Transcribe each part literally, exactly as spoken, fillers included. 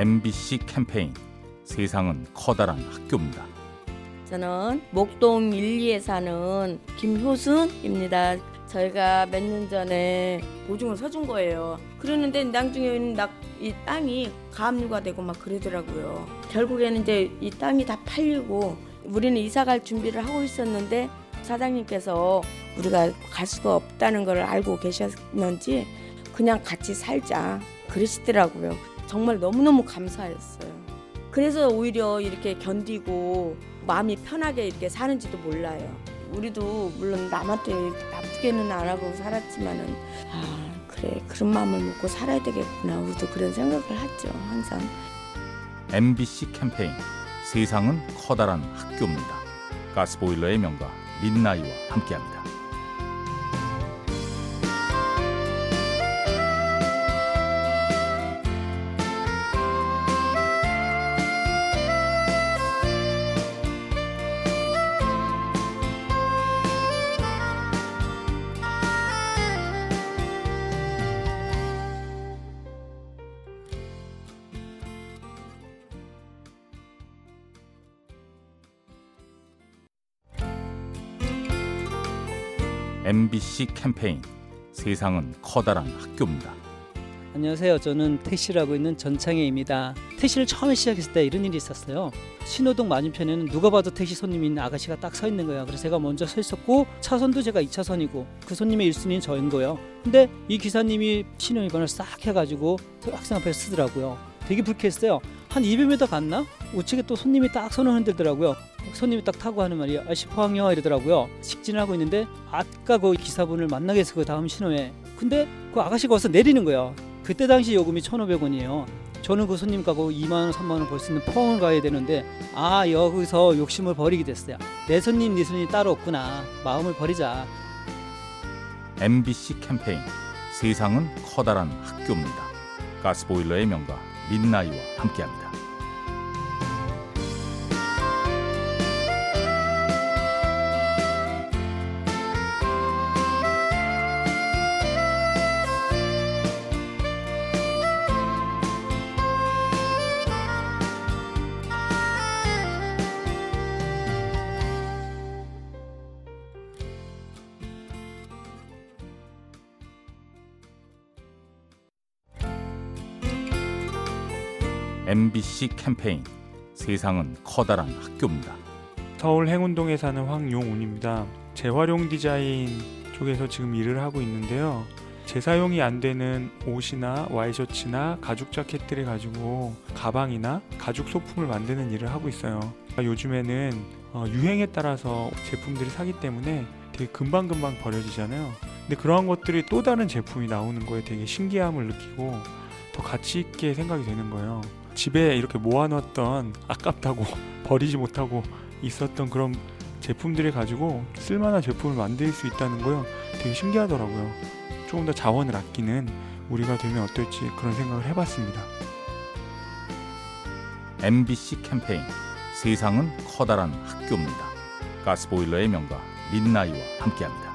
엠비씨 캠페인 세상은 커다란 학교입니다. 저는 목동 일, 이에 사는 김효순입니다. 저희가 몇 년 전에 보증을 서준 거예요. 그러는데 나중에 이 땅이 가압류가 되고 막 그러더라고요. 결국에는 이제 이 땅이 다 팔리고 우리는 이사갈 준비를 하고 있었는데 사장님께서 우리가 갈 수가 없다는 걸 알고 계셨는지 그냥 같이 살자 그러시더라고요. 정말 너무너무 감사했어요. 그래서 오히려 이렇게 견디고 마음이 편하게 이렇게 사는지도 몰라요. 우리도 물론 남한테 나쁘게는 안 하고 살았지만은 아 그래 그런 마음을 먹고 살아야 되겠구나 우리도 그런 생각을 하죠 항상. 엠비씨 캠페인 세상은 커다란 학교입니다. 가스보일러의 명가 민나이와 함께합니다. 엠비씨 캠페인 세상은 커다란 학교입니다. 안녕하세요. 저는 택시를 하고 있는 전창혜입니다. 택시를 처음에 시작했을 때 이런 일이 있었어요. 신호등 맞은편에는 누가 봐도 택시 손님인 아가씨가 딱 서 있는 거예요. 그래서 제가 먼저 서 있었고 차선도 제가 이 차선이고 그 손님의 일 순위는 저인 거예요. 근데 이 기사님이 신호위반을 싹 해가지고 학생 앞에 쓰더라고요. 되게 불쾌했어요. 한 이백 미터 갔나? 우측에 또 손님이 딱 손을 흔들더라고요. 손님이 딱 타고 하는 말이 아씨 포항요 이러더라고요. 직진을 하고 있는데 아까 그 기사분을 만나게 해서 그 다음 신호에 근데 그 아가씨가 와서 내리는 거예요. 그때 당시 요금이 천오백 원이에요. 저는 그 손님 가고 이만 원, 삼만 원 벌 수 있는 포항을 가야 되는데 아 여기서 욕심을 버리게 됐어요. 내 손님, 네 손님 따로 없구나. 마음을 버리자. 엠비씨 캠페인 세상은 커다란 학교입니다. 가스보일러의 명가 민나이와 함께합니다. 엠비씨 캠페인 세상은 커다란 학교입니다. 서울 행운동에 사는 황용운입니다. 재활용 디자인 쪽에서 지금 일을 하고 있는데요. 재사용이 안 되는 옷이나 와이셔츠나 가죽 자켓들을 가지고 가방이나 가죽 소품을 만드는 일을 하고 있어요. 요즘에는 유행에 따라서 제품들이 사기 때문에 되게 금방금방 버려지잖아요. 근데 그러한 것들이 또 다른 제품이 나오는 거에 되게 신기함을 느끼고 더 가치 있게 생각이 되는 거예요. 집에 이렇게 모아놨던 아깝다고 버리지 못하고 있었던 그런 제품들을 가지고 쓸만한 제품을 만들 수 있다는 거요. 되게 신기하더라고요. 조금 더 자원을 아끼는 우리가 되면 어떨지 그런 생각을 해봤습니다. 엠비씨 캠페인 세상은 커다란 학교입니다. 가스보일러의 명가 민나이와 함께합니다.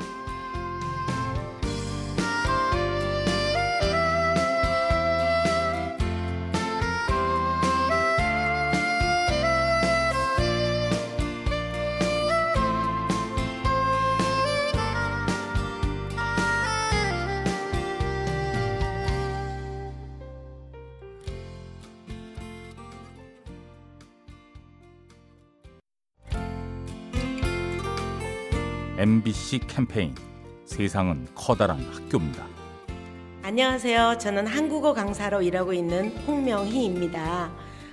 엠비씨 캠페인 세상은 커다란 학교입니다. 안녕하세요. 저는 한국어 강사로 일하고 있는 홍명희입니다.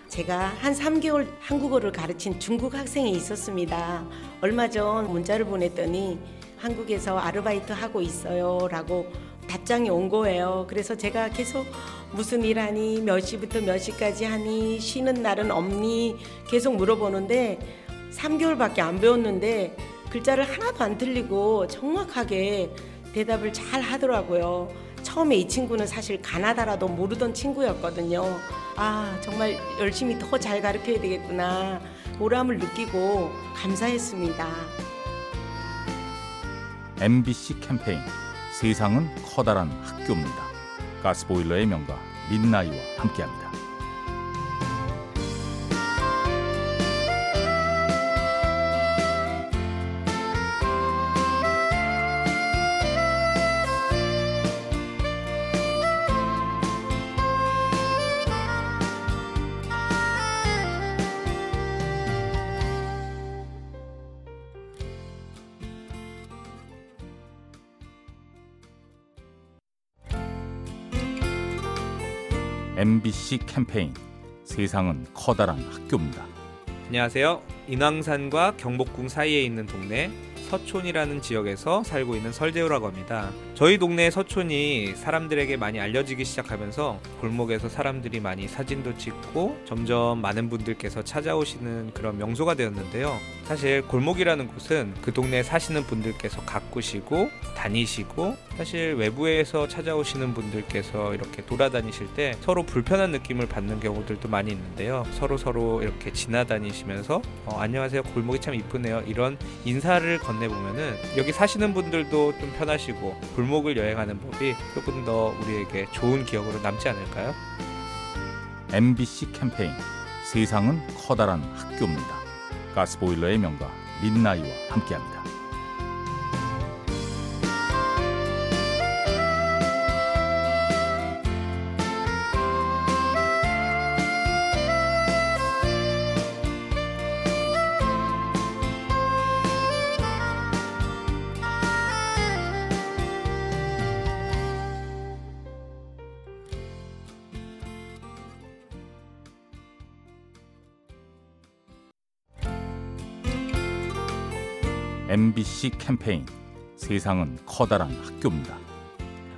제가 한 삼 개월 한국어를 가르친 중국 학생이 있었습니다. 얼마 전 문자를 보냈더니 한국에서 아르바이트 하고 있어요 라고 답장이 온 거예요. 그래서 제가 계속 무슨 일 하니 몇 시부터 몇 시까지 하니 쉬는 날은 없니 계속 물어보는데 삼 개월밖에 안 배웠는데 글자를 하나도 안 틀리고 정확하게 대답을 잘 하더라고요. 처음에 이 친구는 사실 가나다라도 모르던 친구였거든요. 아 정말 열심히 더 잘 가르쳐야 되겠구나 보람을 느끼고 감사했습니다. 엠비씨 캠페인 세상은 커다란 학교입니다. 가스보일러의 명가 민나이와 함께합니다. 엠비씨 캠페인 세상은 커다란 학교입니다. 안녕하세요. 인왕산과 경복궁 사이에 있는 동네 서촌이라는 지역에서 살고 있는 설재우라고 합니다. 저희 동네 서촌이 사람들에게 많이 알려지기 시작하면서 골목에서 사람들이 많이 사진도 찍고 점점 많은 분들께서 찾아오시는 그런 명소가 되었는데요. 사실 골목이라는 곳은 그 동네에 사시는 분들께서 가꾸시고 다니시고, 사실 외부에서 찾아오시는 분들께서 이렇게 돌아다니실 때 서로 불편한 느낌을 받는 경우들도 많이 있는데요. 서로 서로 이렇게 지나다니시면서 어, 안녕하세요, 골목이 참 이쁘네요, 이런 인사를 건네주시고 보면은 여기 사시는 분들도 좀 편하시고 골목을 여행하는 법이 조금 더 우리에게 좋은 기억으로 남지 않을까요? 엠비씨 캠페인 세상은 커다란 학교입니다. 가스보일러의 명가 민나이와 함께합니다. 엠비씨 캠페인 세상은 커다란 학교입니다.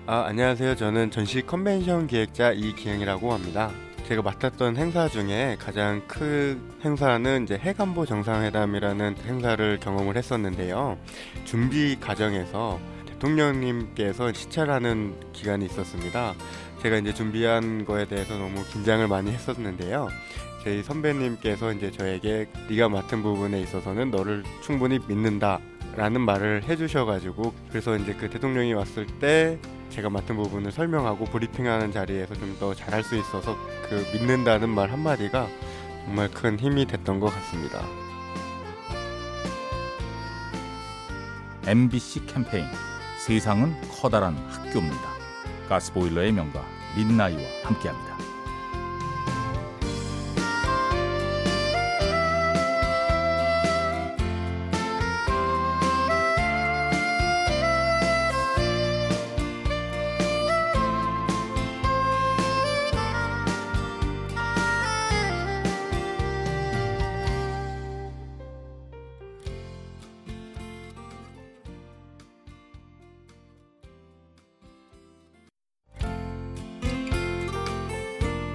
아, 안녕하세요. 저는 전시 컨벤션 기획자 이기영이라고 합니다. 제가 맡았던 행사 중에 가장 큰 행사는 이제 핵안보정상회담이라는 행사를 경험을 했었는데요. 준비 과정에서 대통령님께서 시찰하는 기간이 있었습니다. 제가 이제 준비한 거에 대해서 너무 긴장을 많이 했었는데요. 저희 선배님께서 이제 저에게 네가 맡은 부분에 있어서는 너를 충분히 믿는다 라는 말을 해주셔가지고, 그래서 이제 그 대통령이 왔을 때 제가 맡은 부분을 설명하고 브리핑하는 자리에서 좀 더 잘할 수 있어서 그 믿는다는 말 한마디가 정말 큰 힘이 됐던 것 같습니다. 엠비씨 캠페인 세상은 커다란 학교입니다. 가스보일러의 명가 민나이와 함께합니다.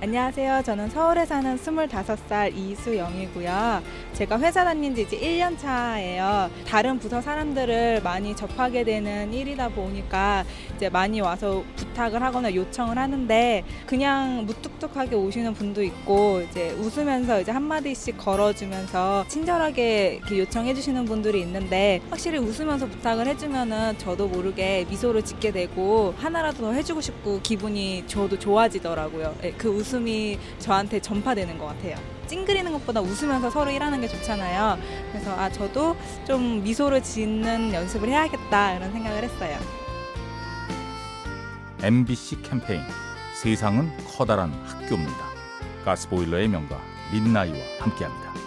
안녕하세요. 저는 서울에 사는 스물다섯 살 이수영이고요. 제가 회사 다닌 지 이제 일 년 차예요. 다른 부서 사람들을 많이 접하게 되는 일이다 보니까 이제 많이 와서 부탁을 하거나 요청을 하는데, 그냥 무뚝뚝하게 오시는 분도 있고 이제 웃으면서 이제 한마디씩 걸어주면서 친절하게 이렇게 요청해 주시는 분들이 있는데, 확실히 웃으면서 부탁을 해주면은 저도 모르게 미소를 짓게 되고 하나라도 더 해주고 싶고 기분이 저도 좋아지더라고요. 그 웃음이 저한테 전파되는 것 같아요. 찡그리는 것보다 웃으면서 서로 일하는 게 좋잖아요. 그래서 아, 저도 좀 미소를 짓는 연습을 해야겠다 이런 생각을 했어요. 엠비씨 캠페인 세상은 커다란 학교입니다. 가스보일러의 명가 민나이와 함께합니다.